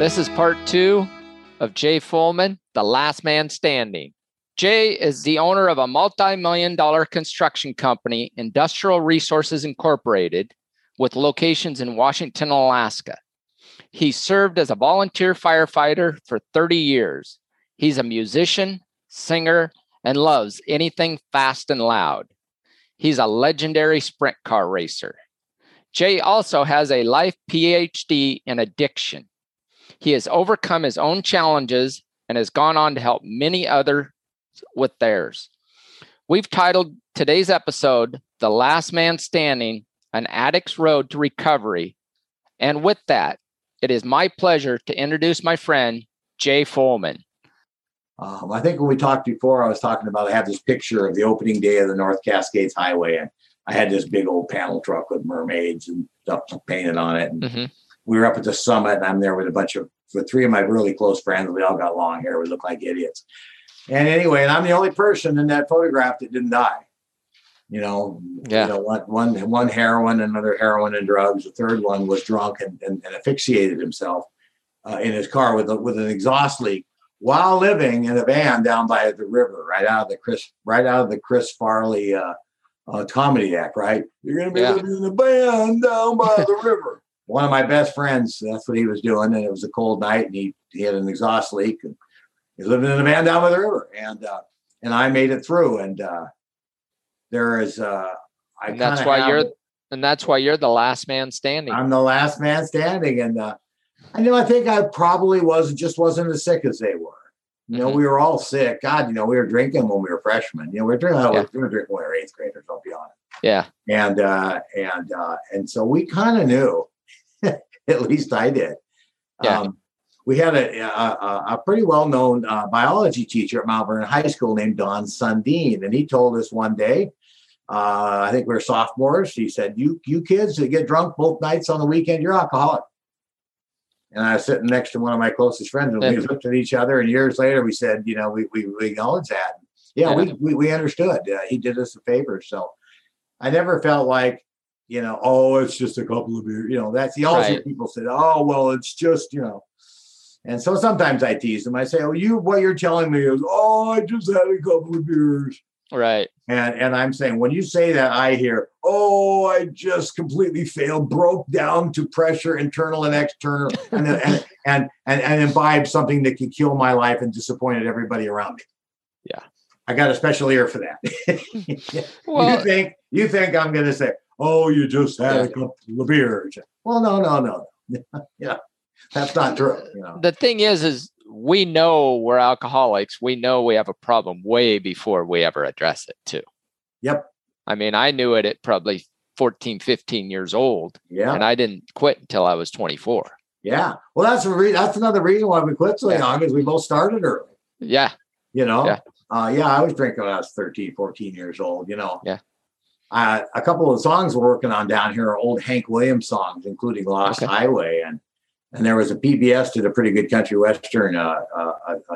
This is part 2 of Jay Fulghum, The Last Man Standing. Jay is the owner of a multi-million-dollar construction company, Industrial Resources Incorporated, with locations in Washington, Alaska. He served as a volunteer firefighter for 30 years. He's a musician, singer, and loves anything fast and loud. He's a legendary sprint car racer. Jay also has a life PhD in addiction. He has overcome his own challenges and has gone on to help many others with theirs. We've titled today's episode, The Last Man Standing, An Addict's Road to Recovery. And with that, it is my pleasure to introduce my friend, Jay Fulghum. I think when we talked before, I was talking about, I had this picture of the opening day of the North Cascades Highway, and I had this big old panel truck with mermaids and stuff painted on it. And we were up at the summit, and I'm there with with 3 of my really close friends. We all got long hair. We looked like idiots. And anyway, and I'm the only person in that photograph that didn't die. One heroin, another heroin and drugs. The third one was drunk and asphyxiated himself in his car with an exhaust leak while living in a van down by the river, right out of the Chris Farley comedy act, right? You're going to be living in a van down by the river. One of my best friends, that's what he was doing. And it was a cold night and he had an exhaust leak and he was living in a van down by the river. And I made it through. And that's why you're the last man standing. I'm the last man standing. And I think I probably wasn't as sick as they were. We were all sick. God, we were drinking when we were freshmen. We were drinking when we were 8th graders, I'll be honest. Yeah. And so we kind of knew, at least I did. Yeah. We had a pretty well-known biology teacher at Malvern High School named Don Sundeen. And he told us one day, I think we were sophomores, he said, you kids that get drunk both nights on the weekend, you're alcoholic. And I was sitting next to one of my closest friends, and we looked at each other. And years later, we said, we acknowledge that. We understood. He did us a favor. So I never felt like, it's just a couple of beers. That's the also people said, oh, well, it's just, And so sometimes I tease them. I say, what you're telling me is, I just had a couple of beers. Right. And I'm saying, when you say that, I hear, I just completely failed, broke down to pressure, internal and external, and imbibed something that could kill my life and disappointed everybody around me. Yeah. I got a special ear for that. Well, you think I'm going to say, you just had a couple of beers. Well, no. Yeah. That's not true. The thing is we know we're alcoholics. We know we have a problem way before we ever address it too. Yep. I mean, I knew it at probably 14, 15 years old. Yeah. And I didn't quit until I was 24. Yeah. Well, that's another reason why we quit so young is we both started early. Yeah. I was drinking when I was 13, 14 years old, Yeah. A couple of songs we're working on down here are old Hank Williams songs, including Lost Highway. And there was a PBS did a pretty good country western, a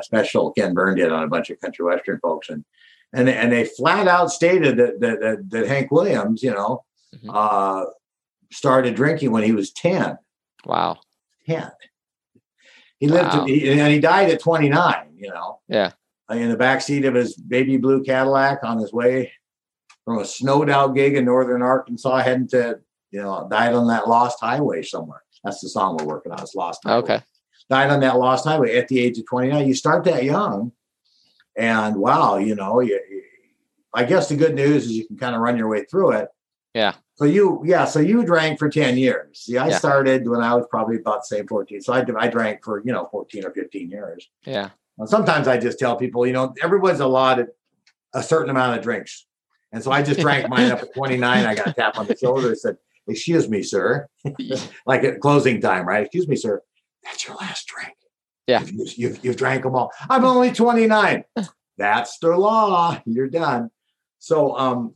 special Ken Byrne did on a bunch of country western folks, and they flat out stated that Hank Williams, started drinking when he was 10. Wow, 10. He lived and he died at 29. In the backseat of his baby blue Cadillac on his way from a snowed out gig in northern Arkansas, heading to died on that lost highway somewhere. That's the song we're working on. It's Lost Highway. Okay. Died on that Lost Highway at the age of 29. You start that young, and wow, I guess the good news is you can kind of run your way through it. Yeah. So you drank for 10 years. See, I started when I was probably about the same 14. So I drank for, 14 or 15 years. Yeah. And sometimes I just tell people, everyone's allotted a certain amount of drinks. And so I just drank mine up at 29. I got a tap on the shoulder and said, "Excuse me, sir." Like at closing time, right? "Excuse me, sir. That's your last drink. Yeah. You've drank them all." "I'm only 29. "That's the law. You're done." So,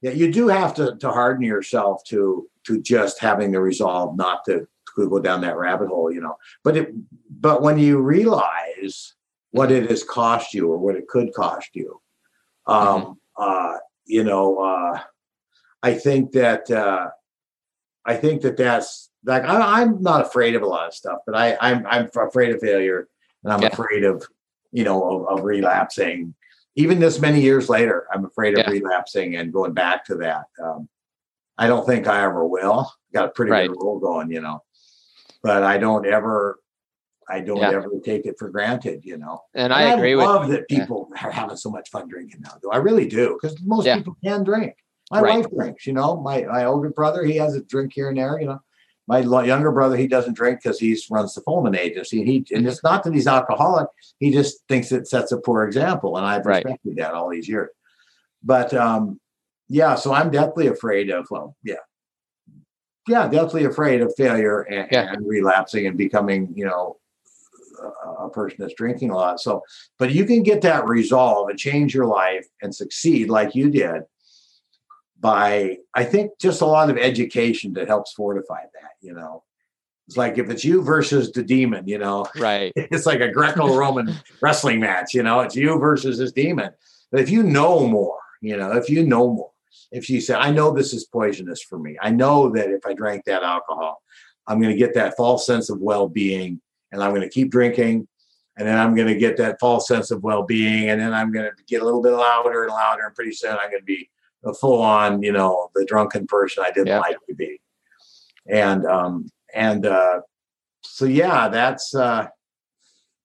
you do have to harden yourself to just having the resolve not to go down that rabbit hole, But when you realize what it has cost you or what it could cost you, I think that that's like I'm not afraid of a lot of stuff, but I'm afraid of failure, and I'm afraid of, you know, of relapsing. Even this many years later, I'm afraid of relapsing and going back to that. I don't think I ever will. Got a pretty good rule going, you know, but I don't ever take it for granted, you know. And I agree with you. I love that people are having so much fun drinking now, though. I really do, because most people can drink. My wife drinks, you know. My older brother, he has a drink here and there, you know. My younger brother, he doesn't drink because he runs the Fulghum Agency. And it's not that he's alcoholic. He just thinks it sets a poor example. And I've respected that all these years. But, so I'm definitely afraid of, definitely afraid of failure and relapsing and becoming, you know, a person that's drinking a lot. So, but you can get that resolve and change your life and succeed like you did by, I think, just a lot of education that helps fortify that, you know. It's like if it's you versus the demon, you know. Right. It's like a Greco-Roman wrestling match, you know. It's you versus this demon. But if you know more, you know, if you say, I know this is poisonous for me. I know that if I drank that alcohol, I'm going to get that false sense of well-being, and I'm going to keep drinking, and then I'm going to get that false sense of well-being, and then I'm going to get a little bit louder and louder, and pretty soon I'm going to be a full-on, you know, the drunken person I didn't like to be. And so that's you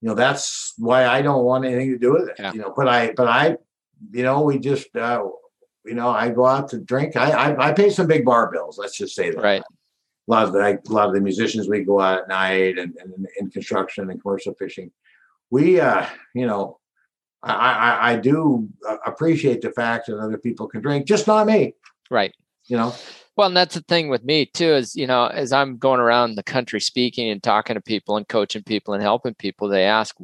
know, that's why I don't want anything to do with it. Yeah. You know, but I you know, we just you know, I go out to drink. I pay some big bar bills, let's just say that. Right. A lot of the musicians, we go out at night and in construction and commercial fishing. We, you know, I do appreciate the fact that other people can drink, just not me. Right. You know? Well, and that's the thing with me too, is, you know, as I'm going around the country speaking and talking to people and coaching people and helping people, they ask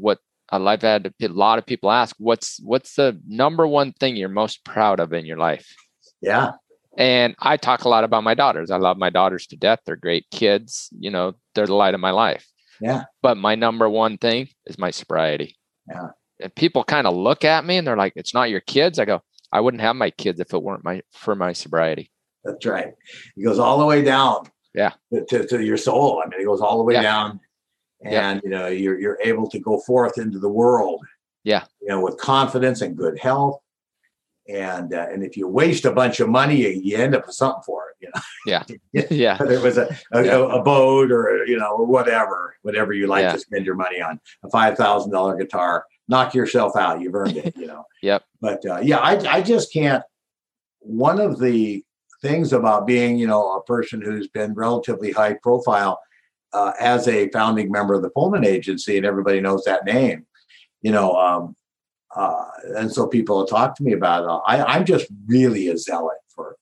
I've had a lot of people ask, what's the number one thing you're most proud of in your life? Yeah. And I talk a lot about my daughters. I love my daughters to death. They're great kids. You know, they're the light of my life. Yeah. But my number one thing is my sobriety. Yeah. And people kind of look at me and they're like, it's not your kids. I go, I wouldn't have my kids if it weren't for my sobriety. That's right. It goes all the way down. Yeah. To your soul. I mean, it goes all the way down. And, you know, you're able to go forth into the world. Yeah. You know, with confidence and good health. And if you waste a bunch of money, you end up with something for it, you know. Yeah, yeah. Whether it was a boat or, you know, whatever you like to spend your money on. A $5,000 guitar, knock yourself out. You've earned it, you know. Yep. But I just can't. One of the things about being, you know, a person who's been relatively high profile as a founding member of the Fulghum Agency, and everybody knows that name, you know. And so people talk to me about it. I'm just really a zealot for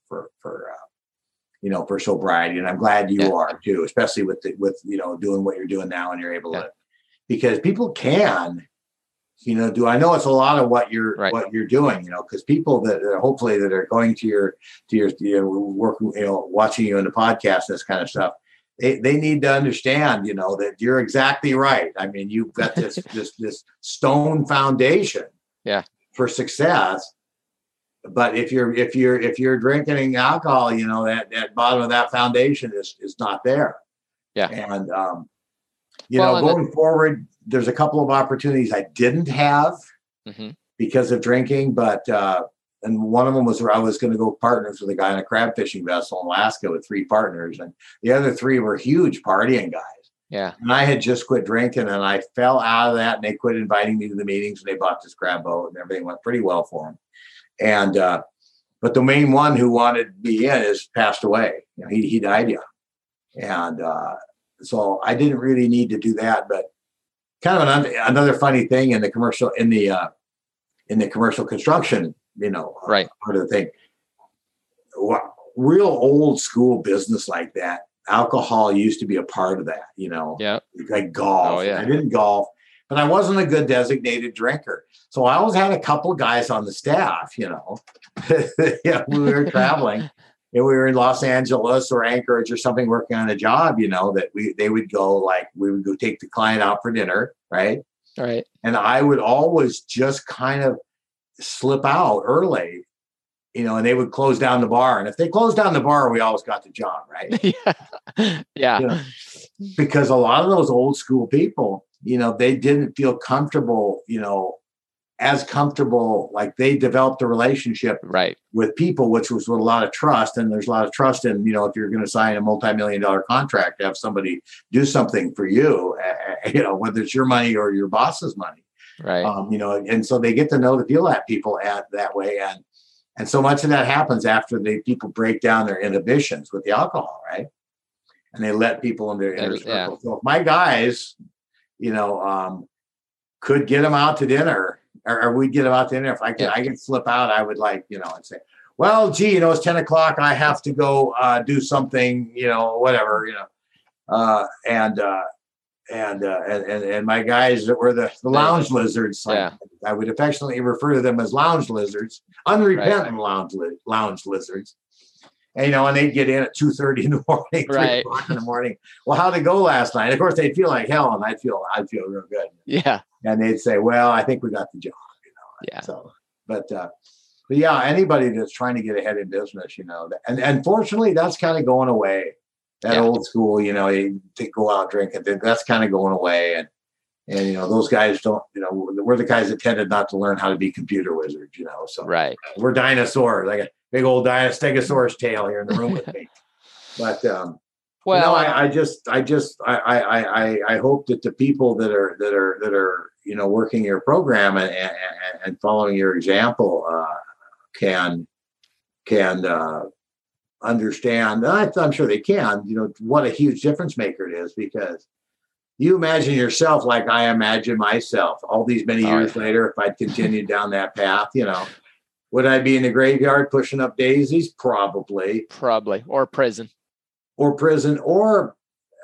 you know, for sobriety. And I'm glad you are too, especially with, you know, doing what you're doing now, and you're able to, because people can, you know, I know it's a lot of what you're, what you're doing, you know, because people that hopefully that are going to your work, you know, watching you in the podcast, this kind of stuff. They need to understand, you know, that you're exactly right. I mean, you've got this this stone foundation for success. But if you're drinking alcohol, you know, that bottom of that foundation is not there. Yeah. And going forward, there's a couple of opportunities I didn't have because of drinking, but and one of them was where I was going to go partners with a guy on a crab fishing vessel in Alaska with 3 partners. And the other 3 were huge partying guys. Yeah. And I had just quit drinking and I fell out of that, and they quit inviting me to the meetings, and they bought this crab boat, and everything went pretty well for them. And, but the main one who wanted me in is passed away. You know, he died young. And, so I didn't really need to do that, but kind of another funny thing in the commercial, in the commercial construction, you know, part of the thing. Real old school business like that. Alcohol used to be a part of that, you know, like golf. Oh, yeah. I didn't golf, but I wasn't a good designated drinker. So I always had a couple of guys on the staff, you know, we were traveling and we were in Los Angeles or Anchorage or something, working on a job, you know, that we would go take the client out for dinner. Right. Right. And I would always just kind of slip out early you know, and they would close down the bar. And if they closed down the bar, we always got the job, right? Yeah. You know, because a lot of those old school people, you know, they didn't feel comfortable, you know, as comfortable, like they developed a relationship right with people, which was with a lot of trust. And there's a lot of trust in, you know, if you're going to sign a multi-million-dollar contract to have somebody do something for you, you know, whether it's your money or your boss's money. Right. You know, and so they get to know the deal at people at that way. And so much of that happens after the people break down their inhibitions with the alcohol. Right. And they let people in their inner circle. So if my guys, you know, could get them out to dinner, or we'd get about the end. If I could, I could flip out. I would, like, you know, and say, well, gee, you know, it's 10 o'clock. I have to go do something, you know, whatever, you know. And my guys that were the lounge lizards, like, I would affectionately refer to them as lounge lizards, unrepentant lounge lizards. And, you know, and they'd get in at 2:30 in the morning, 3 o'clock in the morning. Well, how'd it go last night? Of course, they'd feel like hell, and I'd feel real good. Yeah. And they'd say, well, I think we got the job, you know. Yeah. So, but yeah, anybody that's trying to get ahead in business, you know, and fortunately, that's kind of going away. That old school, you know, they go out drinking, that's kind of going away. And, you know, those guys don't, you know, we're the guys that tended not to learn how to be computer wizards, you know. So we're dinosaurs. I got a big old stegosaurus tail here in the room with me. But, well, you know, I hope that the people that are, you know, working your program and following your example, can understand. And I'm sure they can, you know, what a huge difference maker it is, because you imagine yourself, like I imagine myself all these many years later, if I'd continued down that path, you know, would I be in the graveyard pushing up daisies? Probably, or prison, or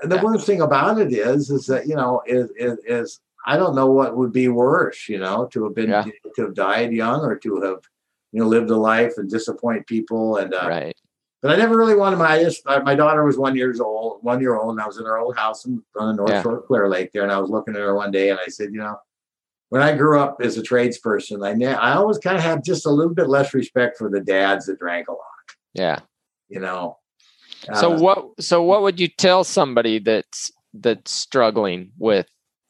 the worst thing about it is that, you know, is I don't know what would be worse, you know, to have been, to have died young, or to have, you know, lived a life and disappoint people. And, but I never really wanted my daughter was 1 year old, and I was in her old house on the North Shore of Clear Lake there. And I was looking at her one day and I said, you know, when I grew up as a tradesperson, I always kind of had just a little bit less respect for the dads that drank a lot. Yeah. You know? So what would you tell somebody that's struggling with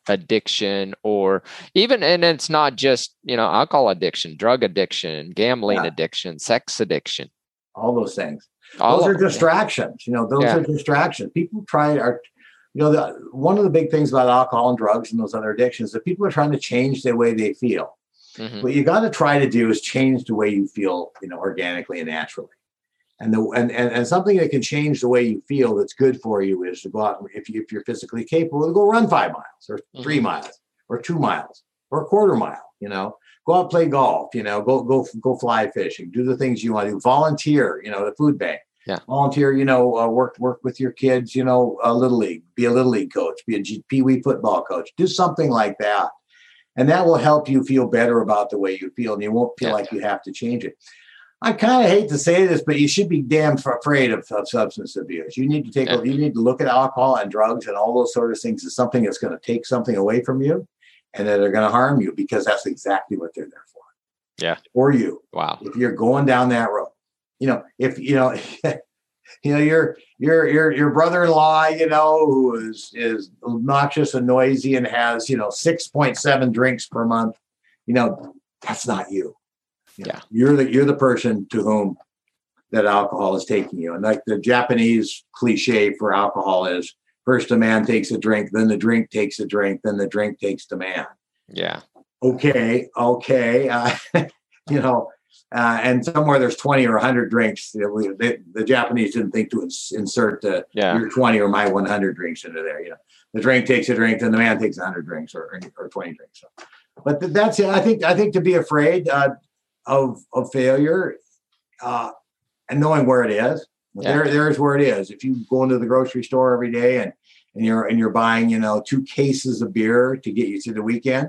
addiction, or even, and it's not just, you know, alcohol addiction, drug addiction, gambling addiction, sex addiction, all those things. Those are distractions. You know, those are distractions. People you know, one of the big things about alcohol and drugs and those other addictions is that people are trying to change the way they feel. Mm-hmm. What you got to try to do is change the way you feel, you know, organically and naturally. And something that can change the way you feel that's good for you is to go out, if you're physically capable, to go run 5 miles or 3 miles or 2 miles or a quarter mile, you know, go out and play golf, you know, go fly fishing, do the things you want to do, volunteer, you know, the food bank, volunteer, you know, work with your kids, you know, Little League, be a Little League coach, be a Pee Wee football coach, do something like that. And that will help you feel better about the way you feel, and you won't feel like you have to change it. I kind of hate to say this, but you should be damn afraid of substance abuse. You need to you need to look at alcohol and drugs and all those sort of things as something that's going to take something away from you, and that are going to harm you, because that's exactly what they're there for. Yeah. Or you. Wow. If you're going down that road, you know, if you know, you know, your brother-in-law, you know, who is obnoxious and noisy and has, you know, 6.7 drinks per month, you know, that's not you. You know, you're the person to whom that alcohol is taking you. And like the Japanese cliche for alcohol is, first the man takes a drink, then the drink takes a drink, then the drink takes the man. Yeah. Okay. You know, and somewhere there's 20 or 100 drinks. The Japanese didn't think to insert the your 20 or my 100 drinks into there. You know, the drink takes a drink, then the man takes 100 drinks or 20 drinks. So, but that's it. I think to be afraid of failure, and knowing where it is. There's where it is. If you go into the grocery store every day and you're buying, you know, 2 cases of beer to get you through the weekend,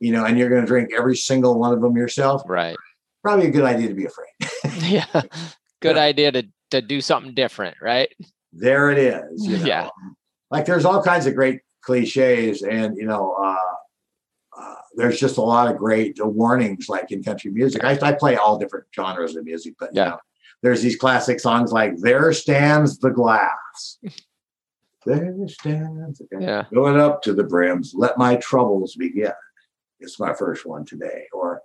you know, and you're going to drink every single one of them yourself, right? Probably a good idea to be afraid. Idea to do something different, right? There it is. You know? Yeah. Like there's all kinds of great cliches, and, you know, there's just a lot of great warnings, like in country music. I play all different genres of music, but yeah, you know, there's these classic songs like "There Stands the Glass." There stands the glass. Yeah. Going up to the brims. Let my troubles begin. It's my first one today. Or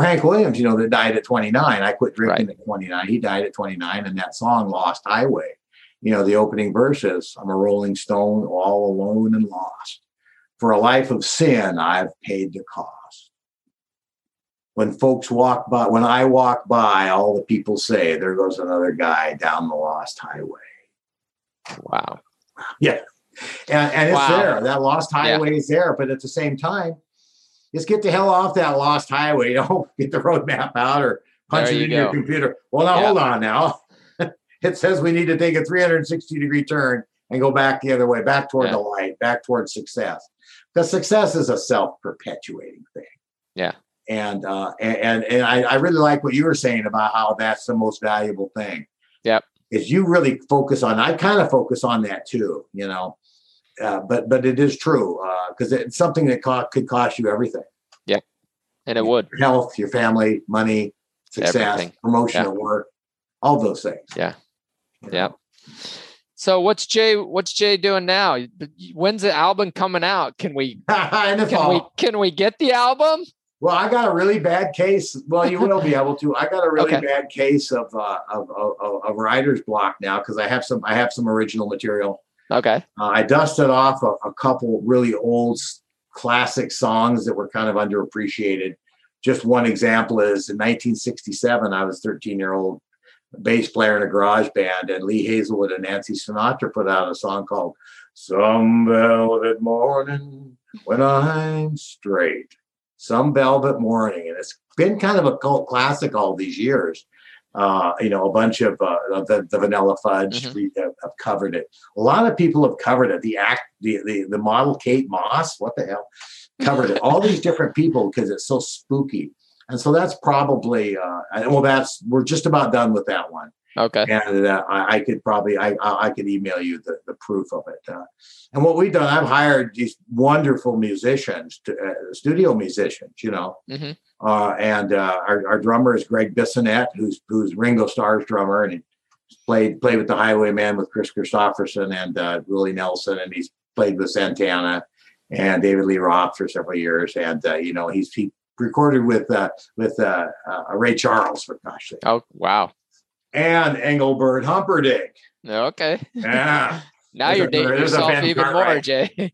Hank Williams, you know, that died at 29. I quit drinking at 29. He died at 29, and that song "Lost Highway." You know, the opening verse is, I'm a rolling stone, all alone and lost. For a life of sin, I've paid the cost. When folks walk by, when I walk by, all the people say, there goes another guy down the lost highway. Wow. Yeah. And it's there. That lost highway is there. But at the same time, just get the hell off that lost highway. Don't get the road map out or punch it in your computer. Well, now, hold on now. It says we need to take a 360-degree turn and go back the other way, back toward the light, back toward success. Because success is a self-perpetuating thing. Yeah. And I really like what you were saying about how that's the most valuable thing. Yeah. Is you really focus on, I kind of focus on that too, you know. But it is true, because it's something that could cost you everything. Yeah. And it would. Your health, your family, money, success, everything. Promotional work, all those things. Yeah. Yeah. So what's Jay doing now? When's the album coming out? Can we get the album? Well, I got a really bad case. Well, you will be able to. I got a really bad case of writer's block now, because I have some original material. Okay. I dusted off a couple really old classic songs that were kind of underappreciated. Just one example is in 1967, I was 13-year-old. Bass player in a garage band, and Lee Hazelwood and Nancy Sinatra put out a song called Some Velvet Morning When I'm Straight. Some Velvet Morning. And it's been kind of a cult classic all these years. You know, a bunch of the Vanilla Fudge have covered it. A lot of people have covered it. The model Kate Moss, what the hell, covered it. All these different people, because it's so spooky. And so that's probably, we're just about done with that one. Okay. And I could probably, I could email you the proof of it. And what we've done, I've hired these wonderful musicians, studio musicians, you know. Mm-hmm. Our drummer is Greg Bissonette, who's Ringo Starr's drummer. And he played with the Highwayman with Chris Christopherson and Willie Nelson. And he's played with Santana and David Lee Roth for several years. And, you know, he recorded with Ray Charles, for gosh sake. Oh, wow. And Engelbert Humperdinck. Okay. Yeah. Now you're dating yourself even more, Jay.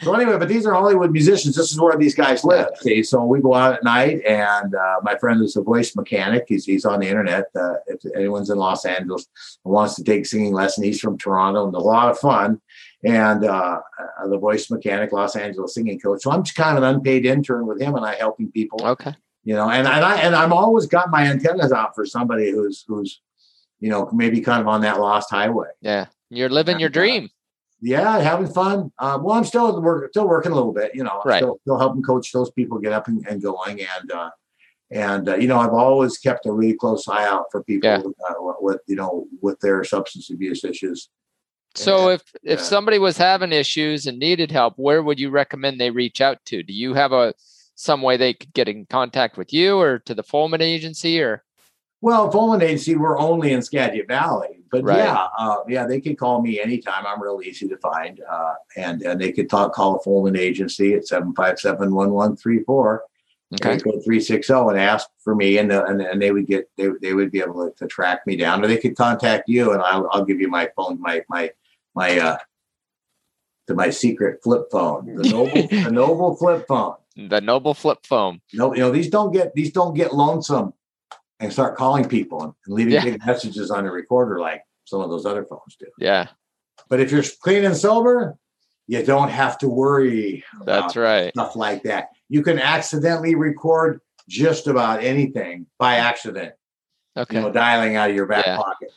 So anyway, but these are Hollywood musicians. This is where these guys live. See, so we go out at night, and my friend is a voice mechanic. He's on the internet. If anyone's in Los Angeles and wants to take singing lessons, he's from Toronto, and a lot of fun. And the voice mechanic, Los Angeles singing coach. So I'm just kind of an unpaid intern with him, and I helping people. Okay. You know, and I'm always got my antennas out for somebody who's, you know, maybe kind of on that lost highway. Yeah. You're living your dream. Yeah, having fun. Well, I'm still working a little bit, you know. Right. Still helping coach those people get up and going. And you know, I've always kept a really close eye out for people with their substance abuse issues. So if somebody was having issues and needed help, where would you recommend they reach out to? Do you have some way they could get in contact with you or to the Fulghum Agency or? Well, Fulghum Agency, we're only in Skagit Valley, but they can call me anytime. I'm real easy to find, and they could call the Fulghum Agency at 757-1134, 360, and ask for me, and they would be able to track me down, or they could contact you, and I'll give you my phone, my secret flip phone, the noble flip phone, the noble flip phone. No, you know, these don't get lonesome and start calling people and leaving big messages on a recorder like some of those other phones do. Yeah. But if you're clean and sober, you don't have to worry about stuff like that. You can accidentally record just about anything by accident. Okay. You know, dialing out of your back pocket.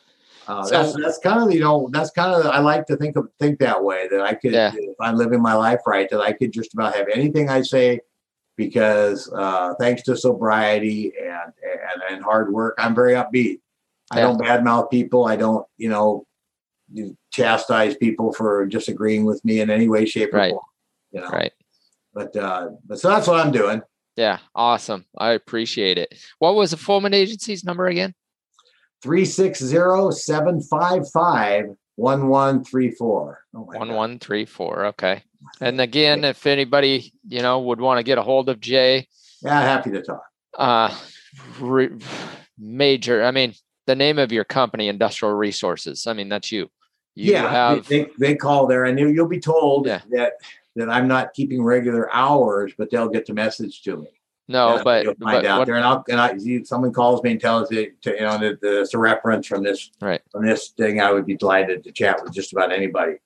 That's kind of, you know, I like to think that way, that I could, if I'm living my life right, that I could just about have anything I say, because thanks to sobriety and hard work, I'm very upbeat. I don't badmouth people. I don't, you know, chastise people for disagreeing with me in any way, shape, or form. You know? Right. But so that's what I'm doing. Yeah. Awesome. I appreciate it. What was the Fulghum Agency's number again? 360-755-1134. 1134. Okay. And again, if anybody, you know, would want to get a hold of Jay. Yeah. Happy to talk. I mean, the name of your company, Industrial Resources. I mean, that's you. They call there, and you'll be told that I'm not keeping regular hours, but they'll get the message to me. No, but you'll find out there, and someone calls me and tells me it's a reference from this from this thing. I would be delighted to chat with just about anybody.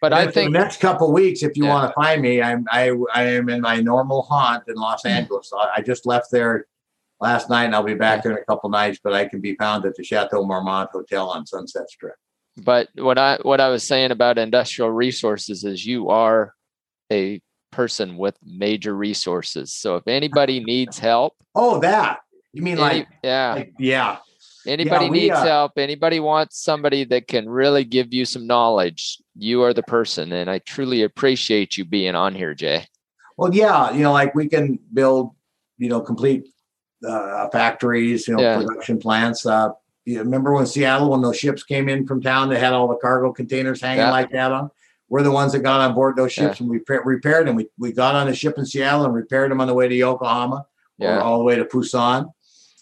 But I think the next couple of weeks, if you want to find me, I am in my normal haunt in Los Angeles. I just left there last night, and I'll be back in a couple nights. But I can be found at the Chateau Marmont Hotel on Sunset Strip. But what I was saying about Industrial Resources is you are a person with major resources. So if anybody needs help, needs help, anybody wants somebody that can really give you some knowledge, you are the person. And I truly appreciate you being on here, Jay. Well, yeah, like we can build, complete factories, production plants. You remember when Seattle, when those ships came in from town, they had all the cargo containers hanging like that on. We're the ones that got on board those ships and we repaired them. We got on a ship in Seattle and repaired them on the way to Yokohama or all the way to Busan,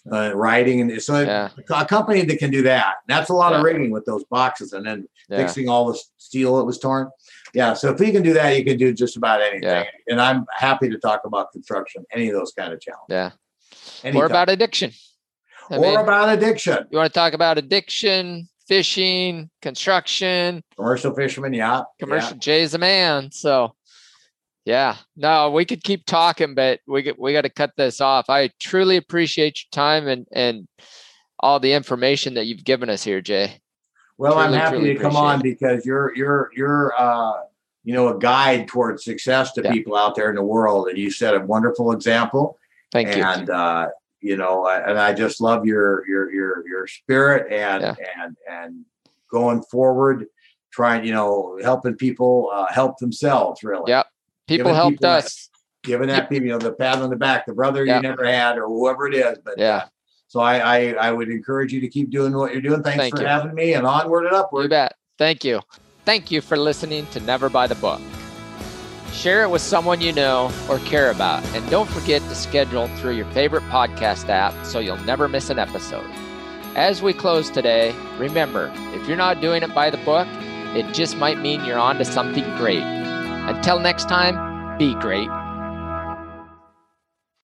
riding. And so a company that can do that. That's a lot of rigging with those boxes and then fixing all the steel that was torn. Yeah. So if we can do that, you can do just about anything. Yeah. And I'm happy to talk about construction, any of those kind of challenges. Yeah. Anytime. Or about addiction. You want to talk about addiction, fishing, construction, commercial fisherman, Jay's a man. So we could keep talking, but we got to cut this off. I truly appreciate your time and all the information that you've given us here, Jay. Well, I'm happy to come on because you're a guide towards success to people out there in the world. And you set a wonderful example. Thank you. And, and I just love your spirit and going forward, trying, helping people help themselves really. Yep. People helped us. Giving that people, the pat on the back, the brother you never had or whoever it is. But so I would encourage you to keep doing what you're doing. Thanks for having me, and onward and upward. You bet. Thank you. Thank you for listening to Never Buy the Book. Share it with someone you know or care about. And don't forget to schedule through your favorite podcast app so you'll never miss an episode. As we close today, remember, if you're not doing it by the book, it just might mean you're on to something great. Until next time, be great.